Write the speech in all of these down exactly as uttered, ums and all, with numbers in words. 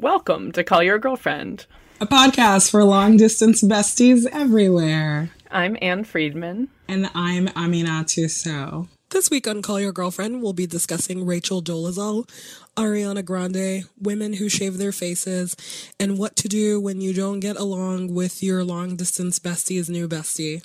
Welcome to Call Your Girlfriend, a podcast for long-distance besties everywhere. I'm Ann Friedman. And I'm Aminatou Sow. This week on Call Your Girlfriend, we'll be discussing Rachel Dolezal, Ariana Grande, women who shave their faces, and what to do when you don't get along with your long-distance bestie's new bestie.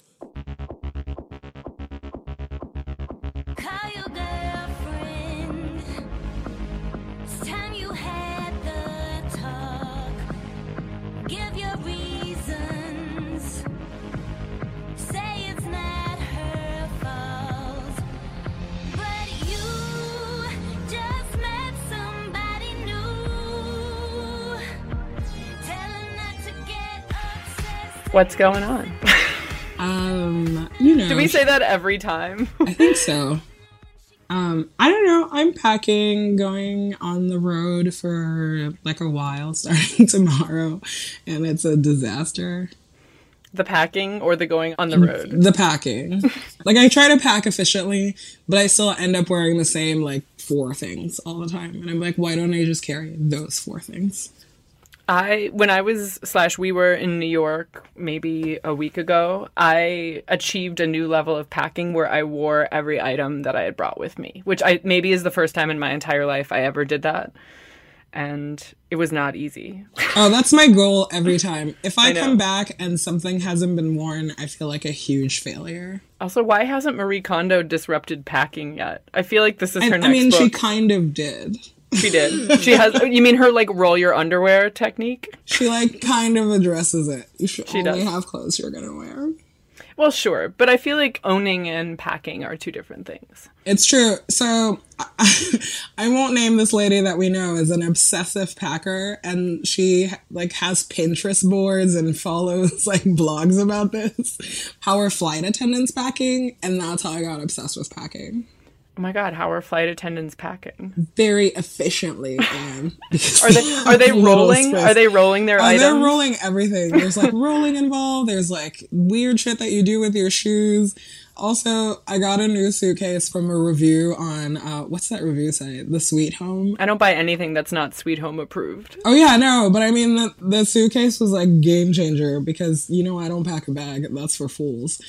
What's going on? Um, you know. Do we say that every time? I think so. Um, I don't know. I'm packing, going on the road for like a while, starting tomorrow, and it's a disaster. The packing or the going on the road? The packing. Like, I try to pack efficiently, but I still end up wearing the same like four things all the time, and I'm like, why don't I just carry those four things? I, when I was, slash, we were in New York maybe a week ago, I achieved a new level of packing where I wore every item that I had brought with me, which I maybe is the first time in my entire life I ever did that. And it was not easy. Oh, that's my goal every time. If I, I come back and something hasn't been worn, I feel like a huge failure. Also, why hasn't Marie Kondo disrupted packing yet? I feel like this is her I, next book. I mean, book. She kind of did. She did. She has, you mean her, like, roll your underwear technique? She, like, kind of addresses it. You should she only does. have clothes you're going to wear. Well, sure. But I feel like owning and packing are two different things. It's true. So I, I won't name this lady that we know is an obsessive packer. And she, like, has Pinterest boards and follows, like, blogs about this. How are flight attendants packing? And that's how I got obsessed with packing. Oh my God, how are flight attendants packing? Very efficiently, Anne. are they are they rolling? Are they rolling their oh, items? They're rolling everything. There's like rolling involved. There's like weird shit that you do with your shoes. Also, I got a new suitcase from a review on, uh, what's that review site? The Sweet Home? I don't buy anything that's not Sweet Home approved. Oh yeah, no, but I mean, the, the suitcase was like game changer because, you know, I don't pack a bag. That's for fools.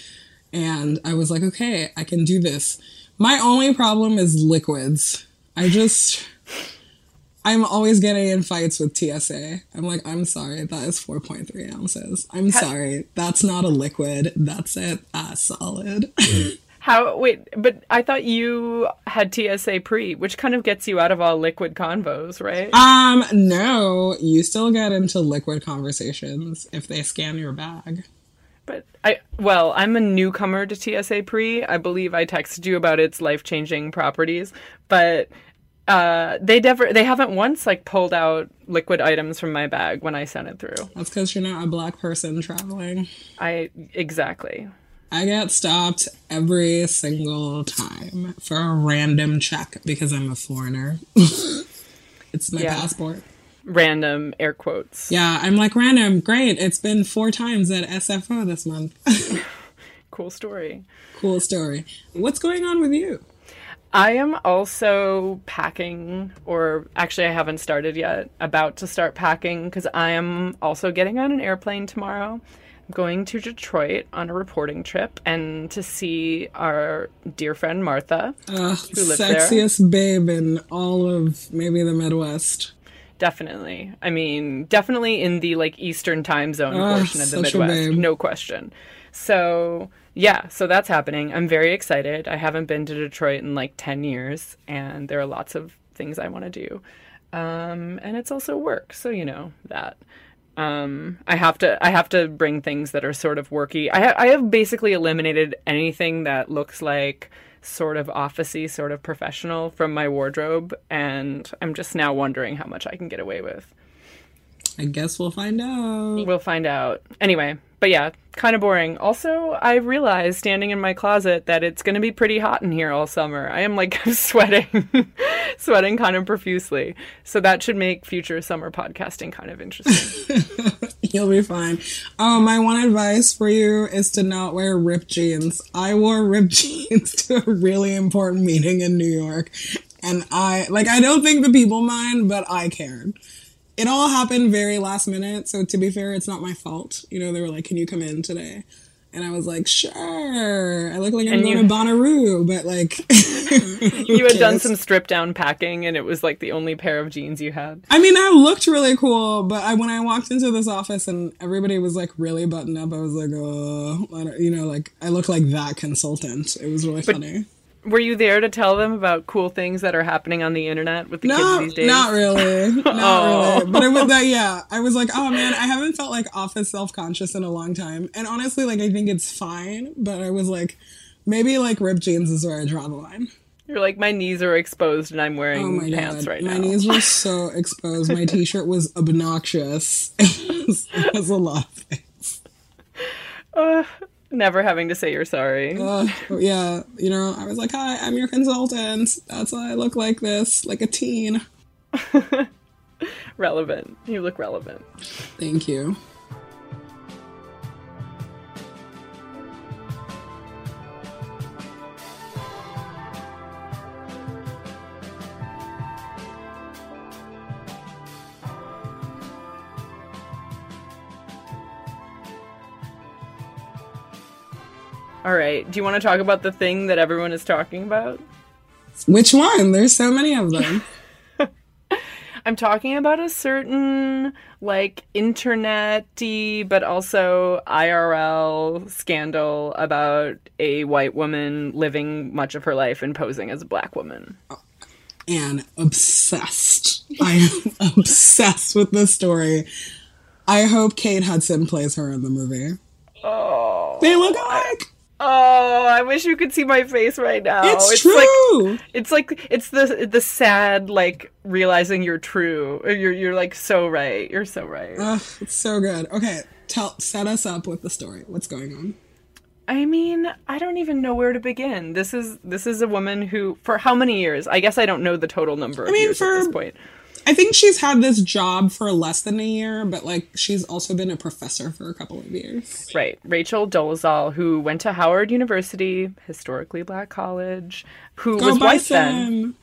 And I was like, okay, I can do this. My only problem is liquids. I just, I'm always getting in fights with T S A. I'm like, I'm sorry, that is four point three ounces. I'm how, sorry, that's not a liquid. That's it, ah, solid. How, wait, but I thought you had T S A Pre, which kind of gets you out of all liquid convos, right? Um, no, you still get into liquid conversations if they scan your bag. But I, well, I'm a newcomer to T S A Pre. I believe I texted you about its life-changing properties, but uh, they never, they haven't once like pulled out liquid items from my bag when I sent it through. That's because you're not a Black person traveling. I exactly. I get stopped every single time for a random check because I'm a foreigner. It's my yeah. passport. Random air quotes. Yeah, I'm like, random, great. It's been four times at S F O this month. Cool story. Cool story. What's going on with you? I am also packing, or actually I haven't started yet, about to start packing because I am also getting on an airplane tomorrow. I'm going to Detroit on a reporting trip and to see our dear friend Martha, uh, who lives there. Sexiest babe in all of maybe the Midwest. Definitely. I mean, definitely in the like Eastern time zone oh, portion of the Midwest. No question. So yeah, so that's happening. I'm very excited. I haven't been to Detroit in like ten years and there are lots of things I want to do. Um, and it's also work. So, you know, that um, I have to I have to bring things that are sort of worky. I, ha- I have basically eliminated anything that looks like sort of office-y, sort of professional from my wardrobe, and I'm just now wondering how much I can get away with. I guess we'll find out. We'll find out. Anyway, but yeah, kind of boring. Also, I realized standing in my closet that it's going to be pretty hot in here all summer. I am like sweating, sweating kind of profusely. So that should make future summer podcasting kind of interesting. You'll be fine. Um, my one advice for you is to not wear ripped jeans. I wore ripped jeans to a really important meeting in New York. And I, like, I don't think the people mind, but I cared. It all happened very last minute, so to be fair, it's not my fault. You know, they were like, can you come in today? And I was like, sure. I look like I'm and going you, to Bonnaroo, but like... You had done some strip-down packing, and it was like the only pair of jeans you had. I mean, I looked really cool, but I, when I walked into this office and everybody was like really buttoned up, I was like, oh, I don't, you know, like I look like that consultant. It was really but, funny. Were you there to tell them about cool things that are happening on the internet with the no, kids these days? Not really. Not oh. really. But it was that, yeah. I was like, oh man, I haven't felt like office self-conscious in a long time. And honestly, like, I think it's fine. But I was like, maybe like ripped jeans is where I draw the line. You're like, my knees are exposed and I'm wearing oh my pants God. right my now. My knees were so exposed. My t-shirt was obnoxious. It was, it was a lot of things. Uh. Never having to say you're sorry. Uh, yeah, you know, I was like, hi, I'm your consultant. That's why I look like this, like a teen. Relevant. You look relevant. Thank you. All right. Do you want to talk about the thing that everyone is talking about? Which one? There's so many of them. I'm talking about a certain, like, internet-y, but also I R L scandal about a white woman living much of her life and posing as a black woman. Oh, and obsessed. I am obsessed with this story. I hope Kate Hudson plays her in the movie. Oh. They look alike. Oh, I wish you could see my face right now. It's, it's true. Like, it's like it's the the sad like realizing you're true. You're you're like so right. You're so right. Ugh, it's so good. Okay, tell set us up with the story. What's going on? I mean, I don't even know where to begin. This is this is a woman who for how many years? I guess I don't know the total number of I mean, years for, at this point. I think she's had this job for less than a year, but, like, she's also been a professor for a couple of years. Right. Rachel Dolezal, who went to Howard University, historically black college, who Go was white then.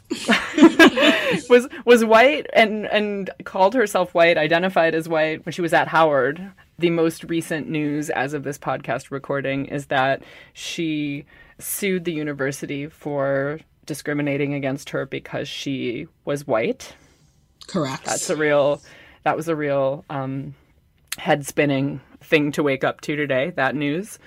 was was white and, and called herself white, identified as white when she was at Howard. The most recent news as of this podcast recording is that she sued the university for discriminating against her because she was white. Correct. That's a real, that was a real um, head-spinning thing to wake up to today, that news.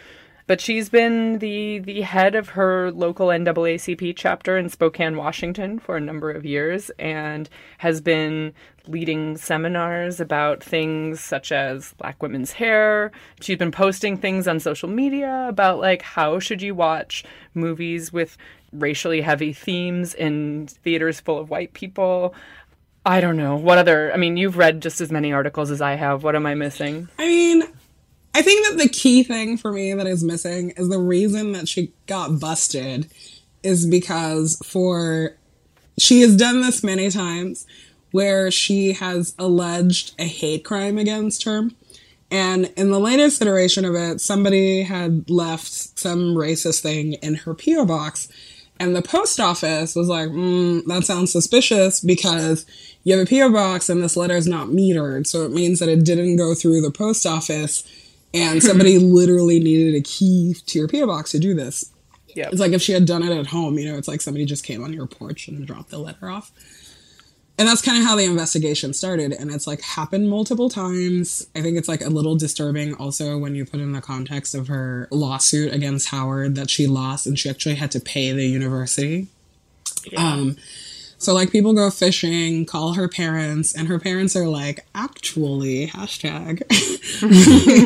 But she's been the the head of her local N double A C P chapter in Spokane, Washington for a number of years and has been leading seminars about things such as black women's hair. She's been posting things on social media about, like, how should you watch movies with racially heavy themes in theaters full of white people. I don't know. What other... I mean, you've read just as many articles as I have. What am I missing? I mean, I think that the key thing for me that is missing is the reason that she got busted is because for... She has done this many times where she has alleged a hate crime against her. And in the latest iteration of it, somebody had left some racist thing in her P O box. And the post office was like, mm, that sounds suspicious because you have a P O box and this letter is not metered. So it means that it didn't go through the post office and somebody literally needed a key to your P O box to do this. Yep. It's like if she had done it at home, you know, it's like somebody just came on your porch and dropped the letter off. And that's kind of how the investigation started. And it's like happened multiple times. I think it's like a little disturbing also when you put in the context of her lawsuit against Howard that she lost and she actually had to pay the university. Yeah. Um, so like people go fishing, call her parents, and her parents are like, actually, hashtag,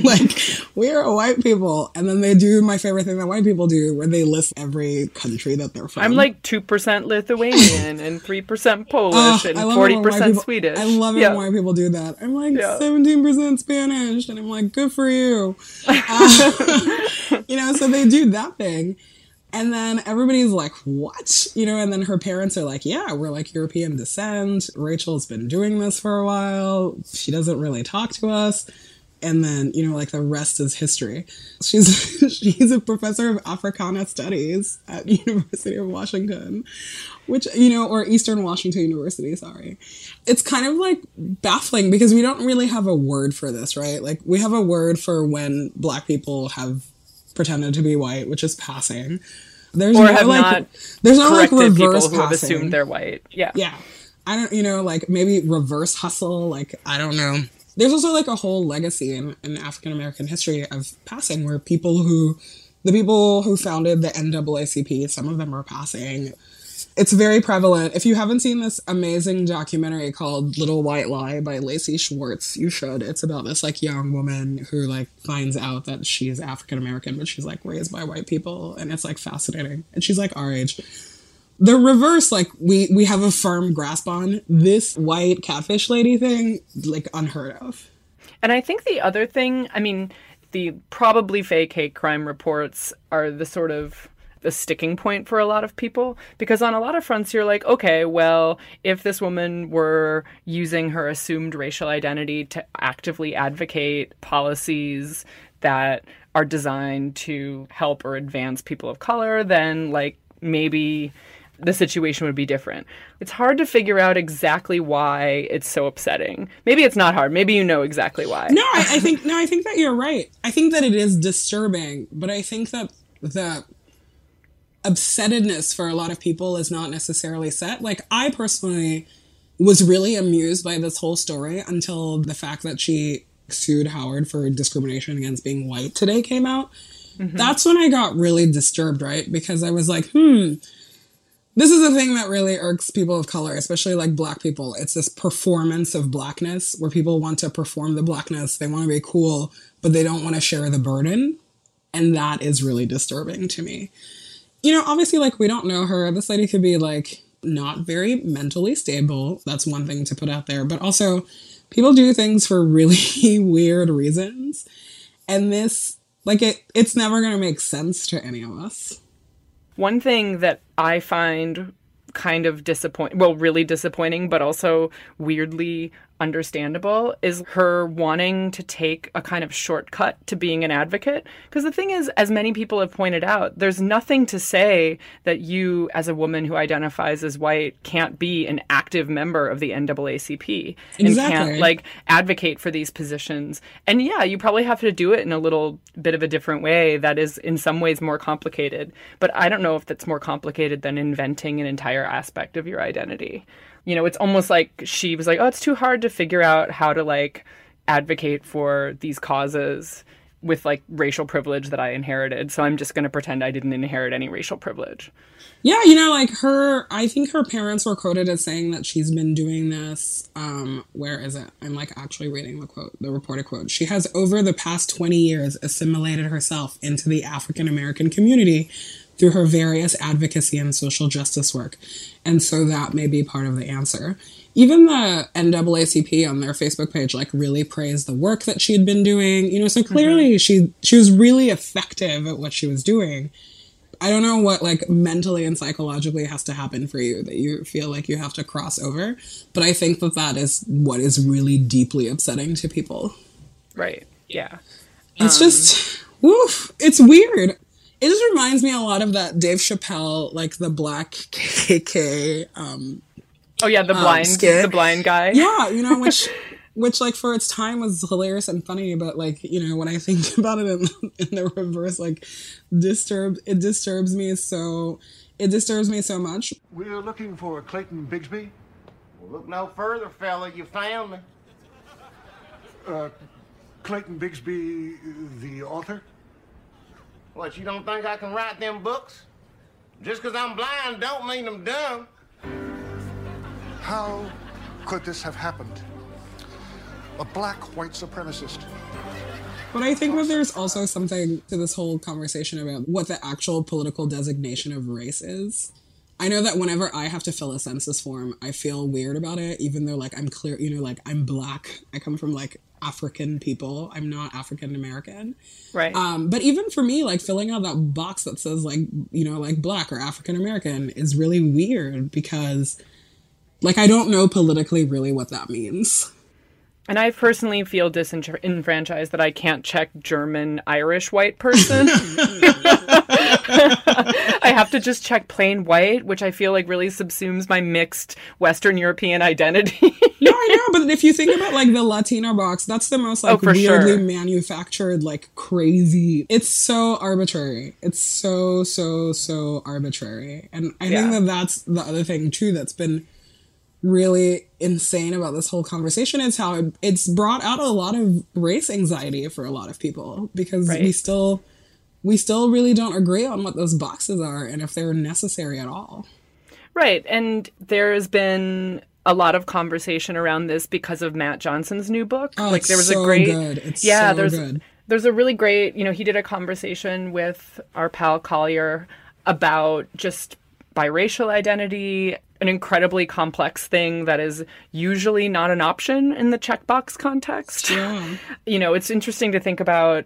like we are white people. And then they do my favorite thing that white people do where they list every country that they're from. I'm like two percent Lithuanian and three percent Polish oh, and forty percent people, Swedish. I love it yeah. when white people do that. I'm like yeah. seventeen percent Spanish and I'm like, good for you. Uh, you know, so they do that thing. And then everybody's like, what? You know, and then her parents are like, yeah, we're like European descent. Rachel's been doing this for a while. She doesn't really talk to us. And then, you know, like the rest is history. She's she's a professor of Africana Studies at University of Washington, which, you know, or Eastern Washington University, sorry. It's kind of like baffling because we don't really have a word for this, right? Like we have a word for when black people have pretended to be white, which is passing. There's or no have like not there's no like reverse people who passing. Have assumed they're white. Yeah. Yeah. I don't, you know, like maybe reverse hustle, like I don't know. There's also like a whole legacy in, in African-American history of passing where people who, the people who founded the N double A C P, some of them were passing. It's very prevalent. If you haven't seen this amazing documentary called Little White Lie by Lacey Schwartz, you should. It's about this like young woman who like finds out that she's African-American, but she's like raised by white people. And it's like fascinating. And she's like our age. The reverse, like, we, we have a firm grasp on this white catfish lady thing, like, unheard of. And I think the other thing, I mean, the probably fake hate crime reports are the sort of the sticking point for a lot of people, because on a lot of fronts, you're like, okay, well, if this woman were using her assumed racial identity to actively advocate policies that are designed to help or advance people of color, then, like, maybe the situation would be different. It's hard to figure out exactly why it's so upsetting. Maybe it's not hard. Maybe you know exactly why. No, I, I think no, I think that you're right. I think that it is disturbing, but I think that the upsettedness for a lot of people is not necessarily set. Like, I personally was really amused by this whole story until the fact that she sued Howard for discrimination against being white today came out. Mm-hmm. That's when I got really disturbed, right? Because I was like, hmm... this is a thing that really irks people of color, especially like black people. It's this performance of blackness where people want to perform the blackness. They want to be cool, but they don't want to share the burden. And that is really disturbing to me. You know, obviously, like, we don't know her. This lady could be like not very mentally stable. That's one thing to put out there. But also, people do things for really weird reasons. And this, like, it, it's never going to make sense to any of us. One thing that I find kind of disappointing, well, really disappointing, but also weirdly understandable, is her wanting to take a kind of shortcut to being an advocate. Because the thing is, as many people have pointed out, there's nothing to say that you, as a woman who identifies as white, can't be an active member of the N double A C P. Exactly. And can't, like, advocate for these positions. And yeah, you probably have to do it in a little bit of a different way that is in some ways more complicated. But I don't know if that's more complicated than inventing an entire aspect of your identity. You know, it's almost like she was like, oh, it's too hard to figure out how to, like, advocate for these causes with, like, racial privilege that I inherited. So I'm just going to pretend I didn't inherit any racial privilege. Yeah, you know, like, her, I think her parents were quoted as saying that she's been doing this. Um, where is it? I'm, like, actually reading the quote, the reported quote. She has, over the past twenty years, assimilated herself into the African-American community through her various advocacy and social justice work. And so that may be part of the answer. Even the N double A C P on their Facebook page, like, really praised the work that she had been doing. You know, so clearly mm-hmm. she she was really effective at what she was doing. I don't know what, like, mentally and psychologically has to happen for you that you feel like you have to cross over. But I think that that is what is really deeply upsetting to people. Right. Yeah. It's um, just, woof, it's weird. It just reminds me a lot of that Dave Chappelle, like, the black K K. Um, oh yeah, the blind, um, the blind guy. Yeah, you know, which, which like for its time was hilarious and funny, but, like, you know, when I think about it in, in the reverse, like, disturbs it disturbs me so it disturbs me so much. We're looking for a Clayton Bigsby. Well, look no further, fella. You found me. Uh, Clayton Bigsby, the author. What, you don't think I can write them books? Just because I'm blind don't mean I'm dumb. How could this have happened? A black white supremacist. But I think that there's also something to this whole conversation about what the actual political designation of race is. I know that whenever I have to fill a census form, I feel weird about it, even though, like, I'm clear, you know, like, I'm black. I come from, like, African people. I'm not African American. Right. Um, but even for me, like, filling out that box that says, like, you know, like, black or African American is really weird because, like, I don't know politically really what that means. And I personally feel disenfranchised that I can't check German, Irish, white person. I have to just check plain white, which I feel like really subsumes my mixed Western European identity. No, I know. But if you think about like the Latino box, that's the most like oh, weirdly sure. manufactured, like crazy. It's so arbitrary. It's so, so, so arbitrary. And I yeah. think that that's the other thing, too, that's been really insane about this whole conversation is how it, it's brought out a lot of race anxiety for a lot of people because right. we still we still really don't agree on what those boxes are and if they're necessary at all. Right. And there has been a lot of conversation around this because of Mat Johnson's new book. Oh, like it's there was so a great good. It's yeah, so there's good. There's a really great, you know, he did a conversation with our pal Collier about just biracial identity, an incredibly complex thing that is usually not an option in the checkbox context. Yeah. You know, it's interesting to think about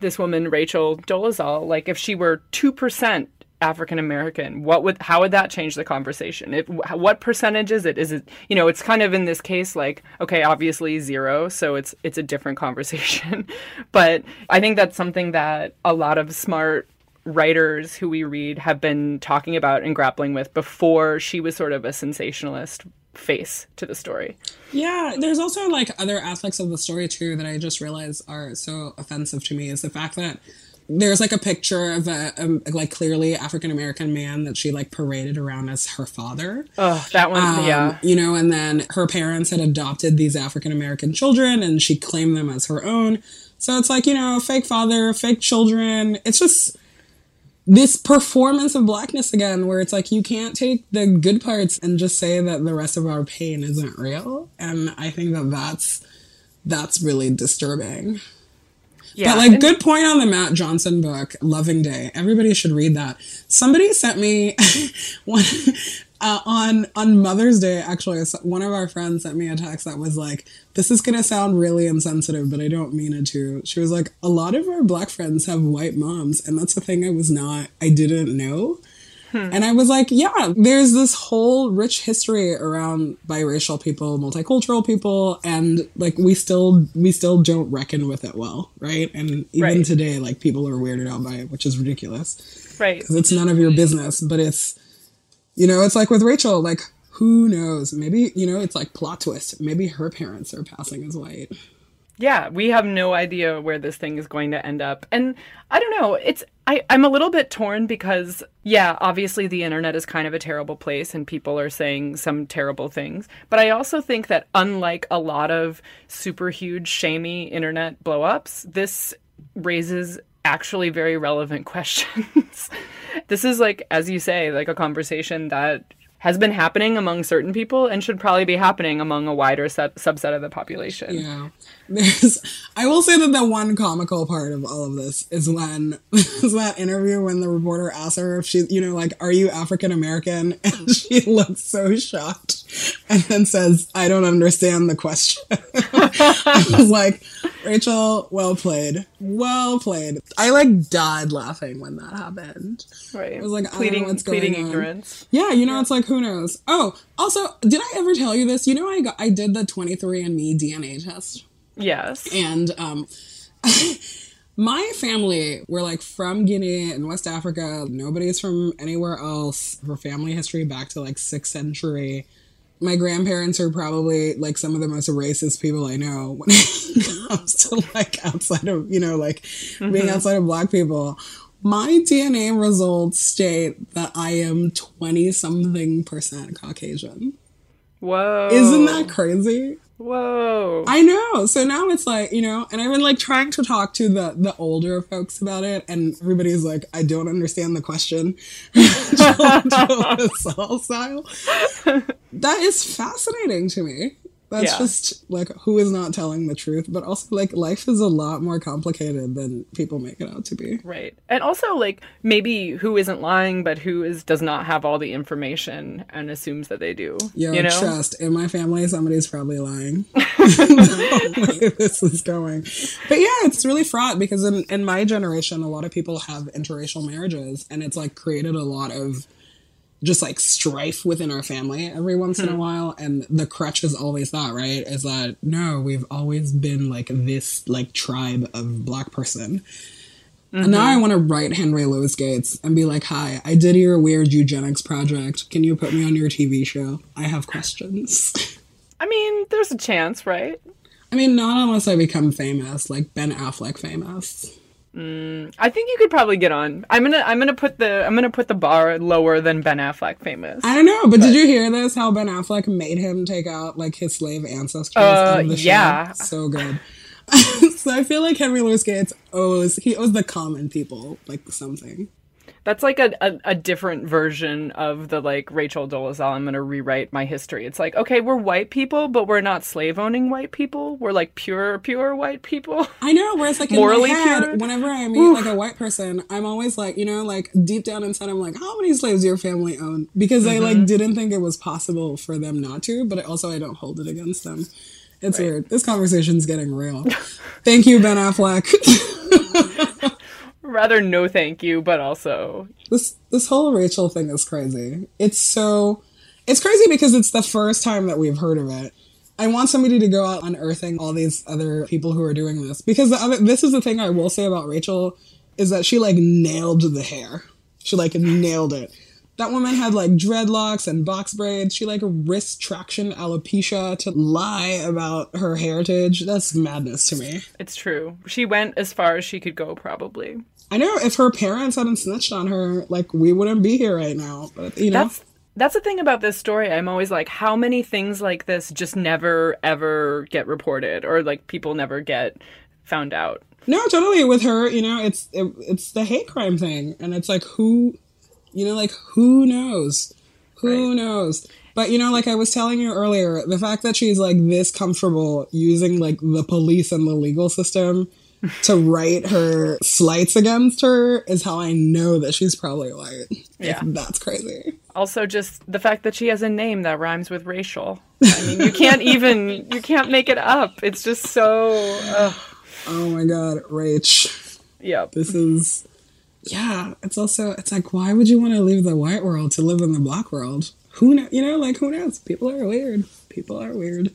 this woman, Rachel Dolezal, like if she were two percent African-American, what would, how would that change the conversation? It, what percentage is it? Is it, you know, it's kind of in this case, like, okay, obviously zero. So it's, it's a different conversation. But I think that's something that a lot of smart writers who we read have been talking about and grappling with before she was sort of a sensationalist face to the story. Yeah, there's also like other aspects of the story too that I just realized are so offensive to me is the fact that there's like a picture of a, a like clearly African-American man that she like paraded around as her father. Oh, that one, um, yeah. You know, and then her parents had adopted these African-American children and she claimed them as her own. So it's like, you know, fake father, fake children. It's just this performance of blackness again, where it's like you can't take the good parts and just say that the rest of our pain isn't real. And I think that that's, that's really disturbing. Yeah, but like, and- good point on the Mat Johnson book, Loving Day. Everybody should read that. Somebody sent me one uh, on on Mother's Day, actually, one of our friends sent me a text that was like, this is going to sound really insensitive, but I don't mean it to. She was like, a lot of our black friends have white moms. And that's the thing I was not, I didn't know. Hmm. And I was like, yeah, there's this whole rich history around biracial people, multicultural people. And like, we still, we still don't reckon with it well. Right. And even right. today, like people are weirded out by it, which is ridiculous. Right. Because it's none of your business, but it's, you know, it's like with Rachel, like, who knows? Maybe, you know, it's like plot twist. Maybe her parents are passing as white. Yeah, we have no idea where this thing is going to end up. And I don't know, it's I, I'm a little bit torn because, yeah, obviously the internet is kind of a terrible place and people are saying some terrible things. But I also think that unlike a lot of super huge, shamey internet blow-ups, this raises actually very relevant questions. This is like, as you say, like a conversation that has been happening among certain people and should probably be happening among a wider set, subset of the population. Yeah. There's, I will say that the one comical part of all of this is when is that interview when the reporter asks her if she, you know, like, are you African-American? And she looks so shocked and then says, I don't understand the question. I was like, Rachel, well played. Well played. I, like, died laughing when that happened. Right. I was like, pleading, I don't know what's pleading going ignorance. On. Yeah, you know, yeah. It's like, who knows? Oh, also, did I ever tell you this? You know, I got, I did the twenty-three and me D N A test. Yes. And um, my family were, like, from Guinea and West Africa. Nobody's from anywhere else. Her family history back to, like, sixth century. My grandparents are probably, like, some of the most racist people I know when it comes to, like, outside of, you know, like, mm-hmm. being outside of black people. My D N A results state that I am twenty-something percent Caucasian. Whoa. Isn't that crazy? Whoa. I know. So now it's like, you know, and I've been, like, trying to talk to the, the older folks about it, and everybody's like, I don't understand the question. That is fascinating to me. That's yeah. just, like, who is not telling the truth? But also, like, life is a lot more complicated than people make it out to be. Right. And also, like, maybe who isn't lying, but who is does not have all the information and assumes that they do. Yo, you know? Trust. In my family, somebody's probably lying. The way this is going. But, yeah, it's really fraught because in, in my generation, a lot of people have interracial marriages. And it's, like, created a lot of just like strife within our family every once hmm. in a while. And the crutch is always that, right? Is that, no, we've always been like this like tribe of black person. Mm-hmm. And now I want to write Henry Louis Gates and be like, hi, I did your weird eugenics project. Can you put me on your T V show? I have questions. I mean, there's a chance, right? I mean, not unless I become famous, like Ben Affleck famous. Mm, I think you could probably get on. I'm gonna, I'm gonna put the, I'm gonna put the bar lower than Ben Affleck famous. I don't know, but, but. did you hear this? How Ben Affleck made him take out like his slave ancestors uh, in the yeah. show? So good. So I feel like Henry Louis Gates owes, he owes the common people like something. That's like a, a, a different version of the like Rachel Dolezal, I'm going to rewrite my history. It's like, okay, we're white people, but we're not slave owning white people. We're like pure, pure white people. I know. Whereas like in Morally my head, pure. whenever I meet Oof. like a white person, I'm always like, you know, like deep down inside, I'm like, how many slaves your family owned? Because mm-hmm. I like didn't think it was possible for them not to, but also I don't hold it against them. It's right. weird. This conversation's getting real. Thank you, Ben Affleck. Rather no thank you, but also this this whole Rachel thing is crazy. It's so it's crazy because it's the first time that we've heard of it. I want somebody to go out unearthing all these other people who are doing this, because the other, this is the thing I will say about Rachel, is that she like nailed the hair. She like nailed it. That woman had like dreadlocks and box braids. She like wrist traction alopecia to lie about her heritage. That's madness to me. It's true. She went as far as she could go, probably. I know, if her parents hadn't snitched on her, like, we wouldn't be here right now. But, you know, that's that's the thing about this story. I'm always like, how many things like this just never ever get reported, or like people never get found out? No, totally. With her, you know, it's it, it's the hate crime thing, and it's like, who, you know, like who knows, who right. knows. But, you know, like I was telling you earlier, the fact that she's like this comfortable using like the police and the legal system to write her slights against her is how I know that she's probably white. Yeah. That's crazy. Also, just the fact that she has a name that rhymes with racial. I mean, you can't even, you can't make it up. It's just so... Ugh. Oh my God, Rach. Yep. This is... Yeah. It's also, it's like, why would you want to leave the white world to live in the black world? Who knows? You know, like, who knows? People are weird. People are weird.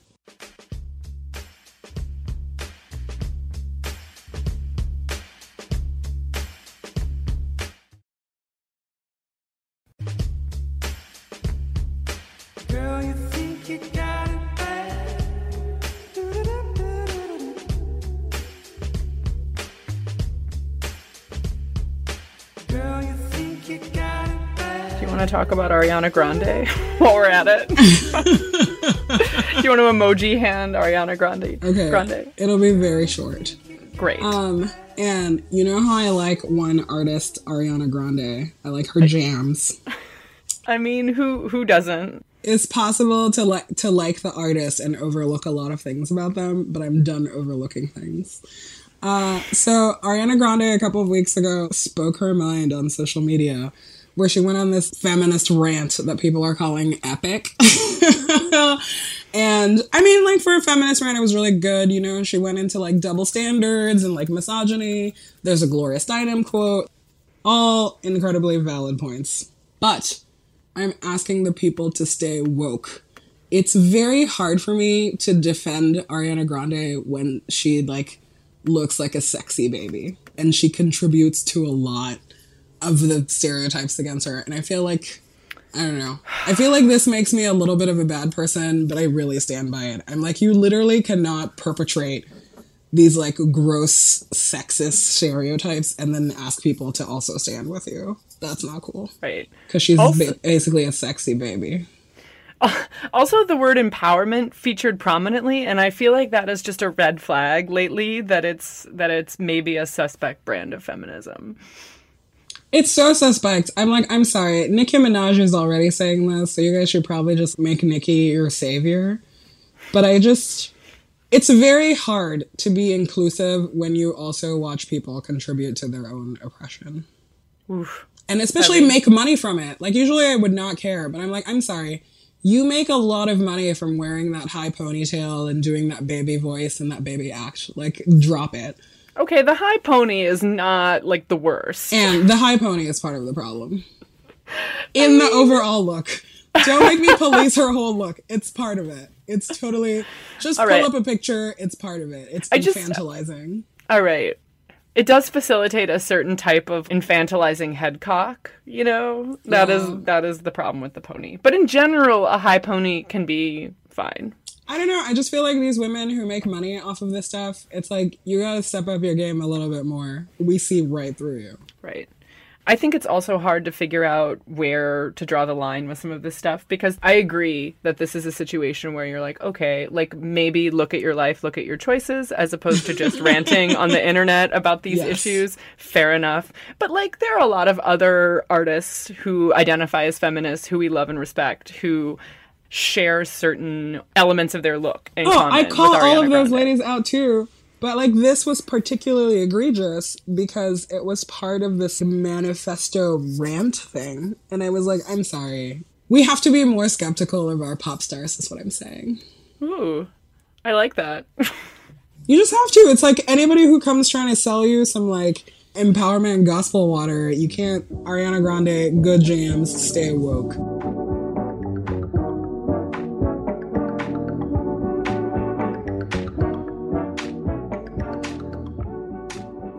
Talk about Ariana Grande while we're at it. Do you want to emoji hand Ariana Grande? Okay. Grande. It'll be very short. Great. Um, and you know how I like one artist, Ariana Grande? I like her jams. I mean, who who doesn't? It's possible to like to like the artist and overlook a lot of things about them, but I'm done overlooking things. Uh, so Ariana Grande a couple of weeks ago spoke her mind on social media, where she went on this feminist rant that people are calling epic. And, I mean, like, for a feminist rant, it was really good, you know? She went into, like, double standards and, like, misogyny. There's a Gloria Steinem quote. All incredibly valid points. But I'm asking the people to stay woke. It's very hard for me to defend Ariana Grande when she, like, looks like a sexy baby. And she contributes to a lot of the stereotypes against her. And I feel like, I don't know. I feel like this makes me a little bit of a bad person, but I really stand by it. I'm like, you literally cannot perpetrate these like gross sexist stereotypes and then ask people to also stand with you. That's not cool. Right. Because she's also- ba- basically a sexy baby. Also, the word empowerment featured prominently, and I feel like that is just a red flag lately, that it's that it's maybe a suspect brand of feminism. It's so suspect. I'm like, I'm sorry. Nicki Minaj is already saying this, so you guys should probably just make Nicki your savior. But I just... It's very hard to be inclusive when you also watch people contribute to their own oppression. Oof. And especially make money from it. Like, usually I would not care, but I'm like, I'm sorry. You make a lot of money from wearing that high ponytail and doing that baby voice and that baby act. Like, drop it. Okay, the high pony is not, like, the worst. And the high pony is part of the problem. in I mean, the overall look. Don't make me police her whole look. It's part of it. It's totally just all pull right. up a picture. It's part of it. It's infantilizing. Just, all right. It does facilitate a certain type of infantilizing head cock, you know? That yeah. is that is the problem with the pony. But in general, a high pony can be fine. I don't know. I just feel like these women who make money off of this stuff, it's like, you gotta step up your game a little bit more. We see right through you. Right. I think it's also hard to figure out where to draw the line with some of this stuff, because I agree that this is a situation where you're like, okay, like maybe look at your life, look at your choices, as opposed to just ranting on the internet about these yes. issues. Fair enough. But like there are a lot of other artists who identify as feminists who we love and respect, who share certain elements of their look. In oh, common I call with Ariana all of those Grande. Ladies out too. But, like, this was particularly egregious because it was part of this manifesto rant thing. And I was like, I'm sorry. We have to be more skeptical of our pop stars, is what I'm saying. Ooh, I like that. You just have to. It's like anybody who comes trying to sell you some, like, empowerment gospel water, you can't. Ariana Grande, good jams, stay woke.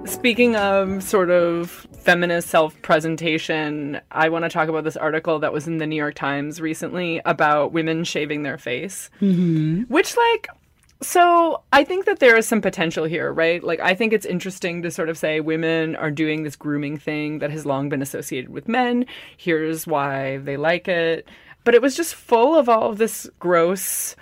Speaking of sort of feminist self-presentation, I want to talk about this article that was in the New York Times recently about women shaving their face, mm-hmm. which like, so I think that there is some potential here, right? Like, I think it's interesting to sort of say women are doing this grooming thing that has long been associated with men. Here's why they like it. But it was just full of all of this gross...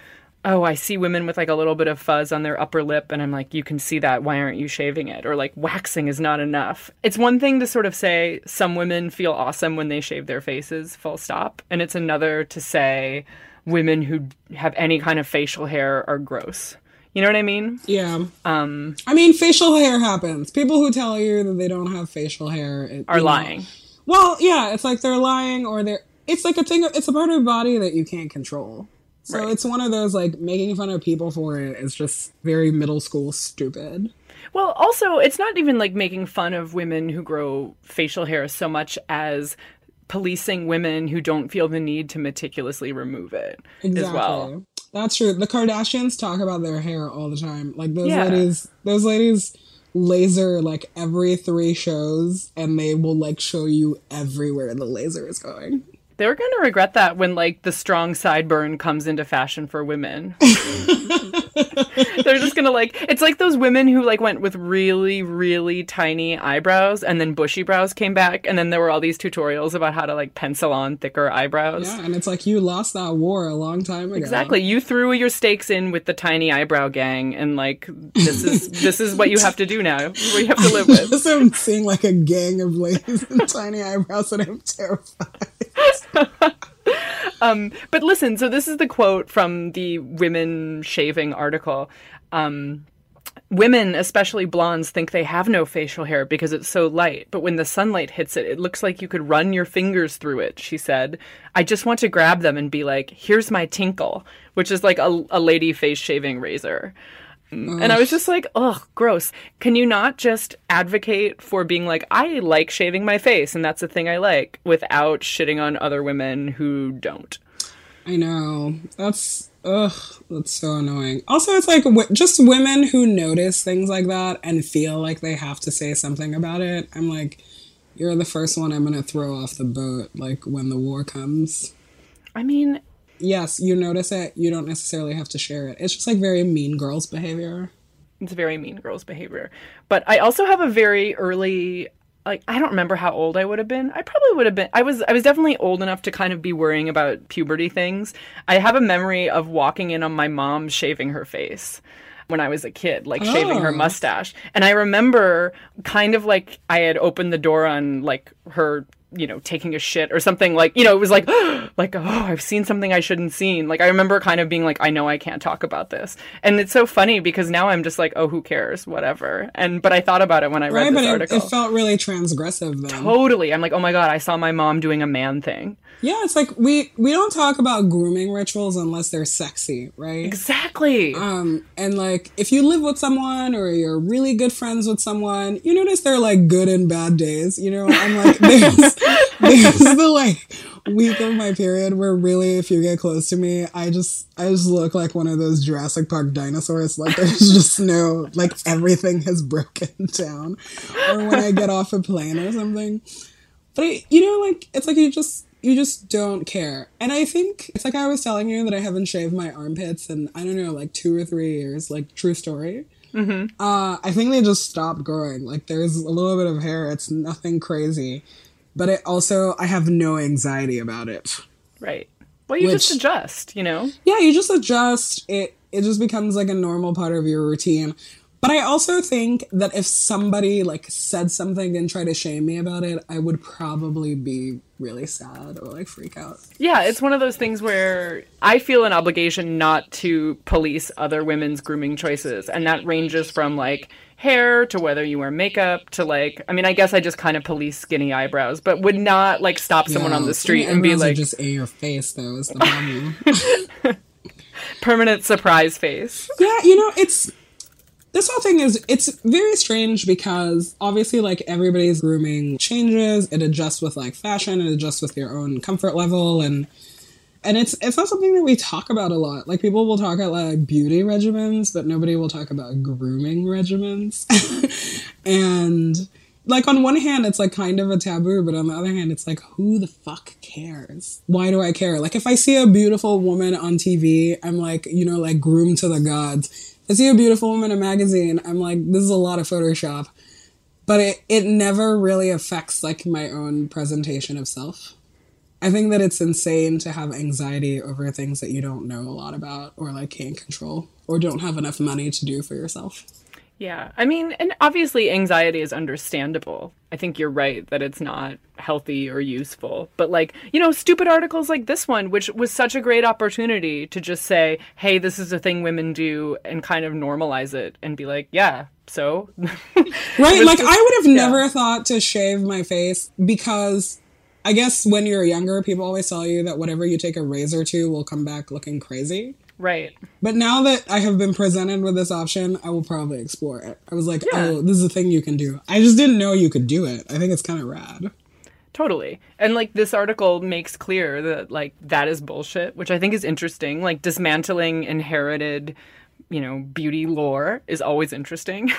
oh, I see women with like a little bit of fuzz on their upper lip and I'm like, you can see that. Why aren't you shaving it? Or like waxing is not enough. It's one thing to sort of say some women feel awesome when they shave their faces, full stop. And it's another to say women who have any kind of facial hair are gross. You know what I mean? Yeah. Um, I mean, facial hair happens. People who tell you that they don't have facial hair. It, are lying. Know. Well, yeah, it's like they're lying or they're, it's like a thing, it's a part of your body that you can't control. So right. It's one of those, like, making fun of people for it is just very middle school stupid. Well, also, it's not even, like, making fun of women who grow facial hair so much as policing women who don't feel the need to meticulously remove it exactly. as well. That's true. The Kardashians talk about their hair all the time. Like, those yeah. ladies, those ladies laser, like, every three shows, and they will, like, show you everywhere the laser is going. They're going to regret that when, like, the strong sideburn comes into fashion for women. They're just going to, like... It's like those women who, like, went with really, really tiny eyebrows and then bushy brows came back. And then there were all these tutorials about how to, like, pencil on thicker eyebrows. Yeah, and it's like, you lost that war a long time ago. Exactly. You threw your stakes in with the tiny eyebrow gang. And, like, this is this is what you have to do now. This is what you have to live with. I'm seeing, like, a gang of ladies with tiny eyebrows and I'm terrified. um, but listen, so this is the quote from the women shaving article. Um, women, especially blondes, think they have no facial hair because it's so light. But when the sunlight hits it, it looks like you could run your fingers through it, she said. I just want to grab them and be like, here's my tinkle, which is like a, a lady face shaving razor. Ugh. And I was just like, ugh, gross. Can you not just advocate for being like, I like shaving my face and that's a thing I like, without shitting on other women who don't? I know. That's, ugh, that's so annoying. Also, it's like w- just women who notice things like that and feel like they have to say something about it. I'm like, you're the first one I'm going to throw off the boat, like, when the war comes. I mean... yes, you notice it. You don't necessarily have to share it. It's just like very mean girls behavior. It's very mean girls behavior. But I also have a very early, like, I don't remember how old I would have been. I probably would have been, I was I was definitely old enough to kind of be worrying about puberty things. I have a memory of walking in on my mom shaving her face when I was a kid, like oh. shaving her mustache. And I remember kind of like I had opened the door on like her, you know, taking a shit or something, like, you know, it was like, like, oh, I've seen something I shouldn't seen. Like, I remember kind of being like, I know I can't talk about this. And it's so funny because now I'm just like, oh, who cares? Whatever. And, but I thought about it when I read right, this but article. It, it felt really transgressive then. Totally. I'm like, oh my God, I saw my mom doing a man thing. Yeah. It's like, we, we don't talk about grooming rituals unless they're sexy, right? Exactly. Um, and like, if you live with someone or you're really good friends with someone, you notice they're like good and bad days, you know, I'm like, there's this is the like week of my period where really, if you get close to me, I just I just look like one of those Jurassic Park dinosaurs. Like there's just no, like everything has broken down. Or when I get off a plane or something. But I, you know, like it's like you just you just don't care. And I think it's like I was telling you that I haven't shaved my armpits in, I don't know, like two or three years. Like true story. Mm-hmm. Uh, I think they just stopped growing. Like there's a little bit of hair. It's nothing crazy, but it also I have no anxiety about it. Right. Well, you Which, just adjust. You know. Yeah, you just adjust. It it just becomes like a normal part of your routine. But I also think that if somebody like said something and tried to shame me about it, I would probably be really sad or like freak out. Yeah, it's one of those things where I feel an obligation not to police other women's grooming choices. And that ranges from like hair to whether you wear makeup to like, I mean, I guess I just kind of police skinny eyebrows, but would not like stop someone yeah, on the street and be like, just in your face though is the problem. Permanent surprise face. Yeah, you know, it's, this whole thing is, it's very strange because obviously like everybody's grooming changes, it adjusts with like fashion, it adjusts with your own comfort level, and and it's it's not something that we talk about a lot. Like people will talk about like beauty regimens, but nobody will talk about grooming regimens. And like on one hand it's like kind of a taboo, but on the other hand it's like who the fuck cares? Why do I care? Like if I see a beautiful woman on T V, I'm like, you know, like groomed to the gods. I see a beautiful woman in a magazine, I'm like, this is a lot of Photoshop. But it, it never really affects, like, my own presentation of self. I think that it's insane to have anxiety over things that you don't know a lot about or, like, can't control or don't have enough money to do for yourself. Yeah. I mean, and obviously anxiety is understandable. I think you're right that it's not healthy or useful. But like, you know, stupid articles like this one, which was such a great opportunity to just say, hey, this is a thing women do and kind of normalize it and be like, yeah, so. Right. Like just, I would have yeah. never thought to shave my face because I guess when you're younger, people always tell you that whatever you take a razor to will come back looking crazy. Right. But now that I have been presented with this option, I will probably explore it. I was like, yeah. oh, this is a thing you can do. I just didn't know you could do it. I think it's kind of rad. Totally. And, like, this article makes clear that, like, that is bullshit, which I think is interesting. Like, dismantling inherited, you know, beauty lore is always interesting.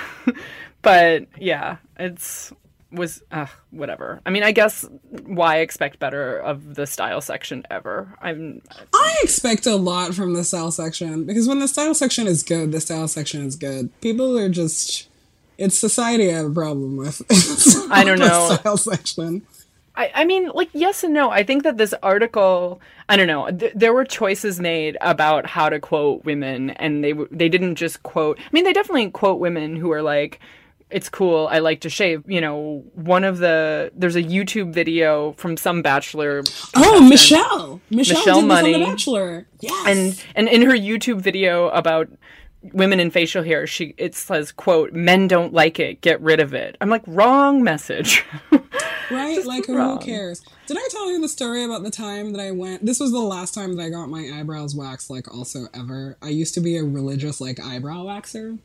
But, yeah, it's... was uh, whatever. I mean, I guess why expect better of the style section ever? I'm I expect a lot from the style section because when the style section is good, the style section is good. People are just it's society I have a problem with. I don't know. The style section. I, I mean, like, yes and no. I think that this article, I don't know, th- there were choices made about how to quote women, and they w- they didn't just quote. I mean, they definitely quote women who are like, it's cool, I like to shave. You know, one of the... There's a YouTube video from some Bachelor... Oh, Michelle! Michelle, Michelle did Money. This on The Bachelor. Yes! And, and in her YouTube video about women and facial hair, she it says, quote, men don't like it, get rid of it. I'm like, wrong message. Right? Like, wrong. Who cares? Did I tell you the story about the time that I went... This was the last time that I got my eyebrows waxed, like, also ever. I used to be a religious, like, eyebrow waxer.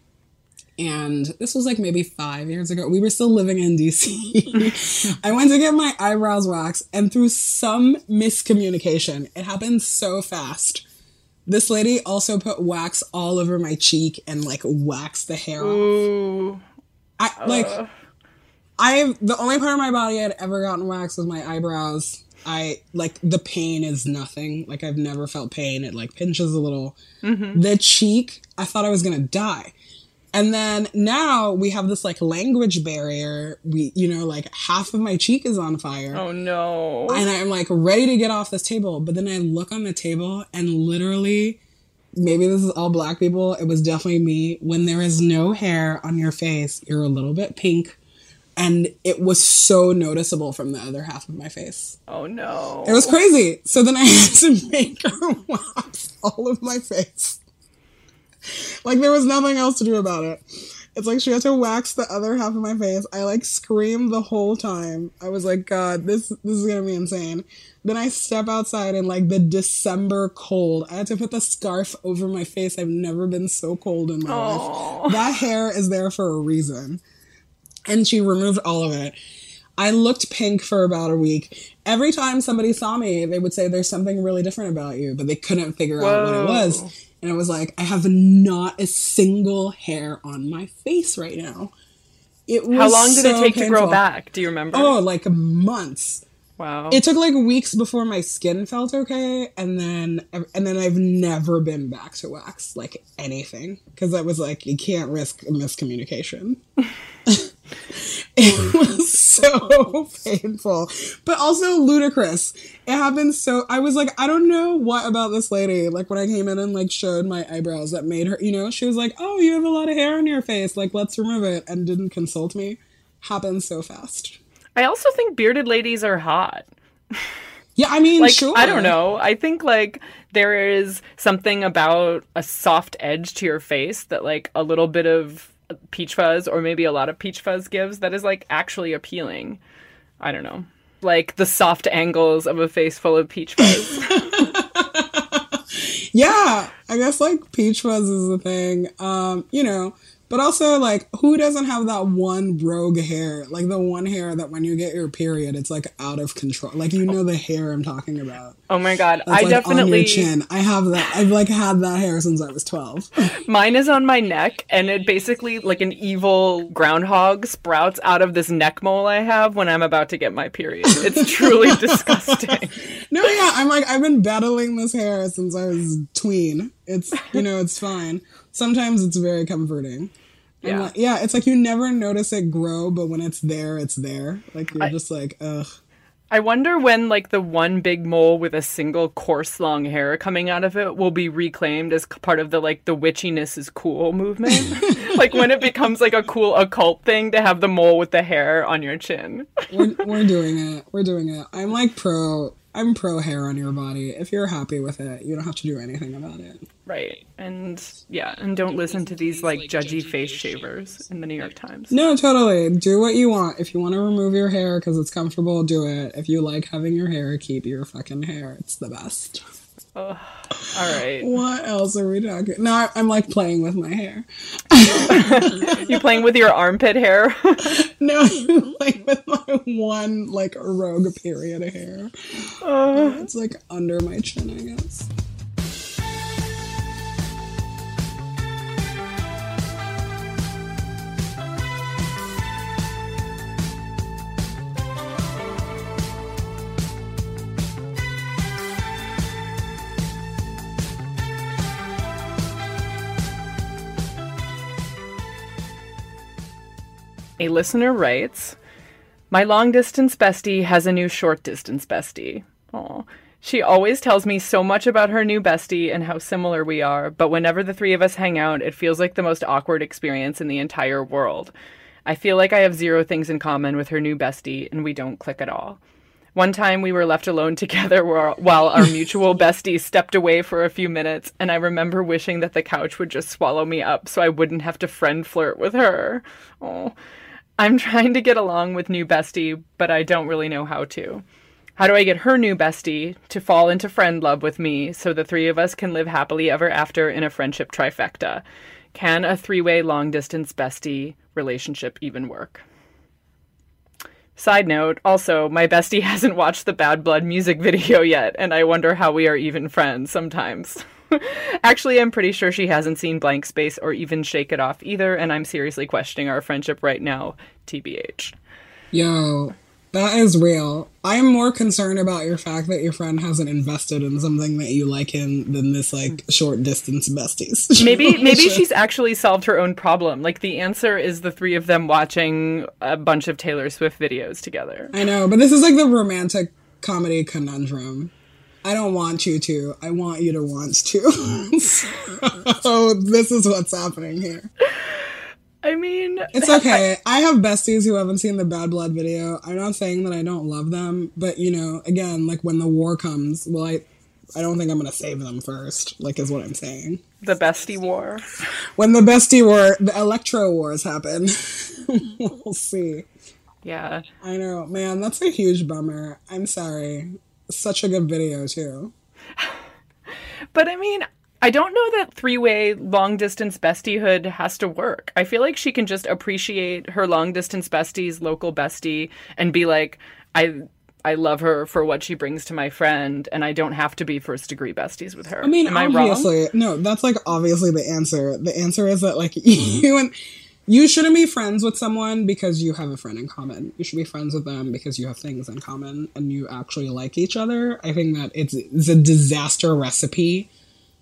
And this was like maybe five years ago. We were still living in D C. I went to get my eyebrows waxed, and through some miscommunication, it happened so fast. This lady also put wax all over my cheek and like waxed the hair Ooh. Off. I like uh. I the only part of my body I'd ever gotten waxed was my eyebrows. I like the pain is nothing. Like I've never felt pain. It like pinches a little. Mm-hmm. The cheek, I thought I was gonna die. And then now we have this, like, language barrier. We, you know, like, half of my cheek is on fire. Oh, no. And I'm, like, ready to get off this table. But then I look on the table and literally, maybe this is all black people. It was definitely me. When there is no hair on your face, you're a little bit pink. And it was so noticeable from the other half of my face. Oh, no. It was crazy. So then I had to make her wax all of my face. Like, there was nothing else to do about it. It's like she had to wax the other half of my face. I, like, screamed the whole time. I was like, God, this this is going to be insane. Then I step outside in, like, the December cold. I had to put the scarf over my face. I've never been so cold in my Aww. Life. That hair is there for a reason. And she removed all of it. I looked pink for about a week. Every time somebody saw me, they would say, there's something really different about you, but they couldn't figure Whoa. out what it was. And I was like, I have not a single hair on my face right now. It was How long did so it take painful. to grow back? Do you remember? Oh, like months. Wow. It took like weeks before my skin felt okay, and then and then I've never been back to wax, like anything, because I was like, you can't risk a miscommunication. It was so painful, but also ludicrous. It happened so, I was like, I don't know what about this lady. Like when I came in and like showed my eyebrows that made her, you know, she was like, oh, you have a lot of hair on your face. Like, let's remove it. And didn't consult me. Happened so fast. I also think bearded ladies are hot. Yeah, I mean, like, sure. I don't know. I think like there is something about a soft edge to your face that like a little bit of peach fuzz or maybe a lot of peach fuzz gives that is like actually appealing. I don't know. Like the soft angles of a face full of peach fuzz. Yeah, I guess like peach fuzz is a thing. Um, you know, but also like who doesn't have that one rogue hair? Like the one hair that when you get your period it's like out of control. Like you know the hair I'm talking about. Oh my god, that's I like definitely on your chin. I have that. I've like had that hair since I was twelve. Mine is on my neck, and it basically like an evil groundhog sprouts out of this neck mole I have when I'm about to get my period. It's truly disgusting. No, yeah, I'm like I've been battling this hair since I was tween. It's you know, it's fine. Sometimes it's very comforting. Yeah. Like, yeah, it's like you never notice it grow, but when it's there, it's there. Like you're I, just like, ugh. I wonder when like the one big mole with a single coarse long hair coming out of it will be reclaimed as part of the like the witchiness is cool movement. Like when it becomes like a cool occult thing to have the mole with the hair on your chin. we're, we're doing it. We're doing it. I'm like pro. I'm pro hair on your body. If you're happy with it, you don't have to do anything about it. Right. And yeah, and don't listen to these like judgy face shavers in the New York Times. No, totally. Do what you want. If you want to remove your hair because it's comfortable, do it. If you like having your hair, keep your fucking hair. It's the best. Oh, all right. What else are we talking? No, I'm like playing with my hair. You playing with your armpit hair? No, you playing with my one like rogue period of hair. Uh, uh, it's like under my chin, I guess. A listener writes, my long-distance bestie has a new short-distance bestie. Aww. She always tells me so much about her new bestie and how similar we are, but whenever the three of us hang out, it feels like the most awkward experience in the entire world. I feel like I have zero things in common with her new bestie, and we don't click at all. One time we were left alone together while our mutual bestie stepped away for a few minutes, and I remember wishing that the couch would just swallow me up so I wouldn't have to friend flirt with her. Aww. I'm trying to get along with new bestie, but I don't really know how to. How do I get her new bestie to fall into friend love with me so the three of us can live happily ever after in a friendship trifecta? Can a three-way long-distance bestie relationship even work? Side note, also, my bestie hasn't watched the Bad Blood music video yet, and I wonder how we are even friends sometimes. Actually, I'm pretty sure she hasn't seen Blank Space or even Shake It Off either, and I'm seriously questioning our friendship right now, T B H. Yo, that is real. I'm more concerned about your fact that your friend hasn't invested in something that you like in than this, like, short-distance besties. Maybe maybe she's actually solved her own problem. Like, the answer is the three of them watching a bunch of Taylor Swift videos together. I know, but this is, like, the romantic comedy conundrum. I don't want you to. I want you to want to. So this is what's happening here. I mean... It's okay. I have besties who haven't seen the Bad Blood video. I'm not saying that I don't love them, but, you know, again, like, when the war comes, well, I, I don't think I'm going to save them first, like, is what I'm saying. The bestie war. When the bestie war, the electro wars happen, we'll see. Yeah. I know. Man, that's a huge bummer. I'm sorry. Such a good video, too. But, I mean... I don't know that three-way long-distance bestiehood has to work. I feel like she can just appreciate her long-distance bestie's local bestie and be like, I I love her for what she brings to my friend, and I don't have to be first-degree besties with her. I mean, am obviously, I wrong? No, that's, like, obviously the answer. The answer is that, like, you and... You shouldn't be friends with someone because you have a friend in common. You should be friends with them because you have things in common and you actually like each other. I think that it's, it's a disaster recipe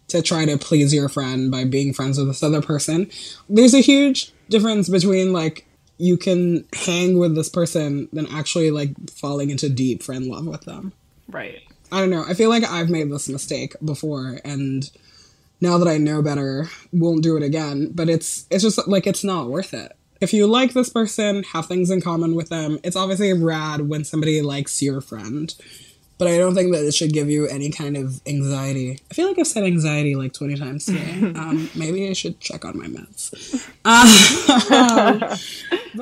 to try to please your friend by being friends with this other person. There's a huge difference between, like, you can hang with this person than actually, like, falling into deep friend love with them. Right. I don't know. I feel like I've made this mistake before, and... now that I know better, won't do it again. But it's it's just, like, it's not worth it. If you like this person, have things in common with them, it's obviously rad when somebody likes your friend. But I don't think that it should give you any kind of anxiety. I feel like I've said anxiety, like, twenty times today. um, maybe I should check on my meds. Um,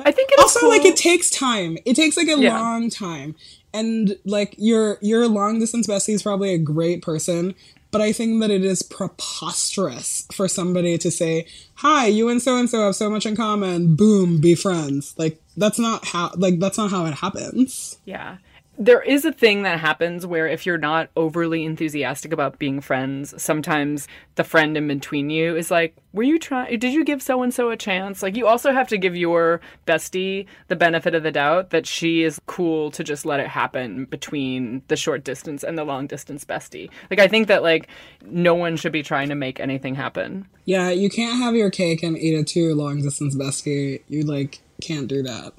I think it's also, cool. like, it takes time. It takes, like, a yeah. long time. And, like, your your long-distance bestie is probably a great person. But I think that it is preposterous for somebody to say, hi, you and so-and-so have so much in common, boom, be friends. Like, that's not how, like, that's not how it happens. Yeah. There is a thing that happens where if you're not overly enthusiastic about being friends, sometimes the friend in between you is like, were you trying, did you give so-and-so a chance? Like, you also have to give your bestie the benefit of the doubt that she is cool to just let it happen between the short distance and the long distance bestie. Like, I think that, like, no one should be trying to make anything happen. Yeah, you can't have your cake and eat it too, long distance bestie. You, like, can't do that.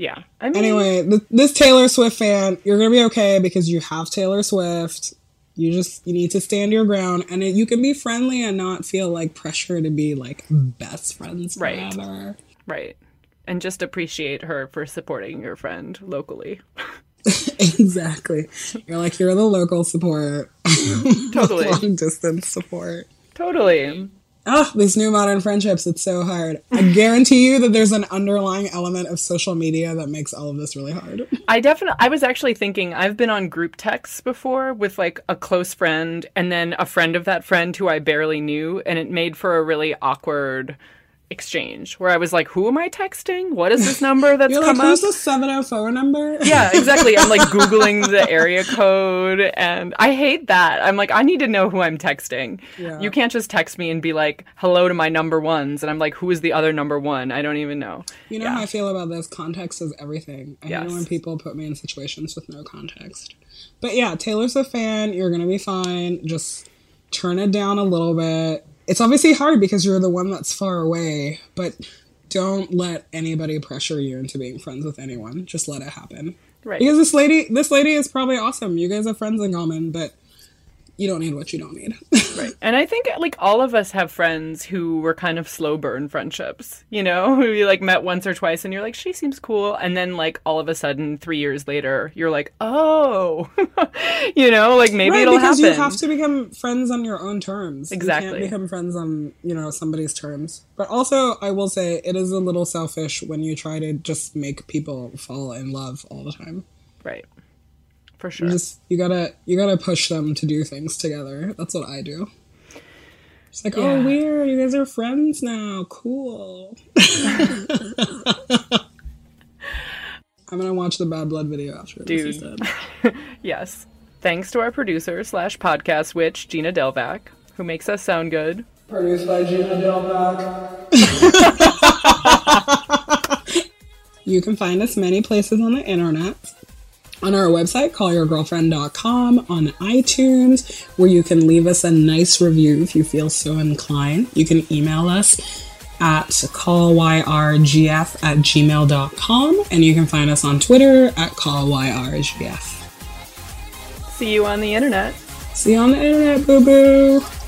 Yeah. I mean, anyway, th- this Taylor Swift fan, you're going to be okay because you have Taylor Swift. You just, you need to stand your ground, and it, you can be friendly and not feel like pressure to be, like, best friends right. forever. Right. And just appreciate her for supporting your friend locally. Exactly. You're like, you're the local support. Totally. Long distance support. Totally. Oh, these new modern friendships, it's so hard. I guarantee you that there's an underlying element of social media that makes all of this really hard. I definitely, I was actually thinking, I've been on group texts before with, like, a close friend and then a friend of that friend who I barely knew, and it made for a really awkward exchange where I was like, who am I texting? What is this number that's You're come like, up? Who's the seven oh four number? Yeah, exactly. I'm, like, Googling the area code, and I hate that. I'm like, I need to know who I'm texting. Yeah. You can't just text me and be like, hello to my number ones, and I'm like, who is the other number one? I don't even know. You know yeah. how I feel about this? Context is everything. I yes. know when people put me in situations with no context. But yeah, Taylor's a fan. You're going to be fine. Just turn it down a little bit. It's obviously hard because you're the one that's far away, but don't let anybody pressure you into being friends with anyone. Just let it happen. Right. Because this lady, this lady is probably awesome. You guys have friends in common, but you don't need what you don't need. Right. And I think, like, all of us have friends who were kind of slow burn friendships, you know, who you, like, met once or twice and you're like, she seems cool. And then, like, all of a sudden, three years later, you're like, oh, you know, like, maybe right, it'll because happen. Because you have to become friends on your own terms. Exactly. You can't become friends on, you know, somebody's terms. But also, I will say, it is a little selfish when you try to just make people fall in love all the time. Right. For sure. You, just, you gotta you gotta push them to do things together. That's what I do. It's like, yeah. oh, weird, you guys are friends now. Cool. I'm gonna watch the Bad Blood video after Dude. this. Dude. Yes. Thanks to our producer slash podcast witch, Gina Delvac, who makes us sound good. Produced by Gina Delvac. You can find us many places on the internet. On our website, call your girlfriend dot com, on iTunes, where you can leave us a nice review if you feel so inclined. You can email us at call y r g f at gmail dot com, and you can find us on Twitter at call y r g f. See you on the internet. See you on the internet, boo-boo.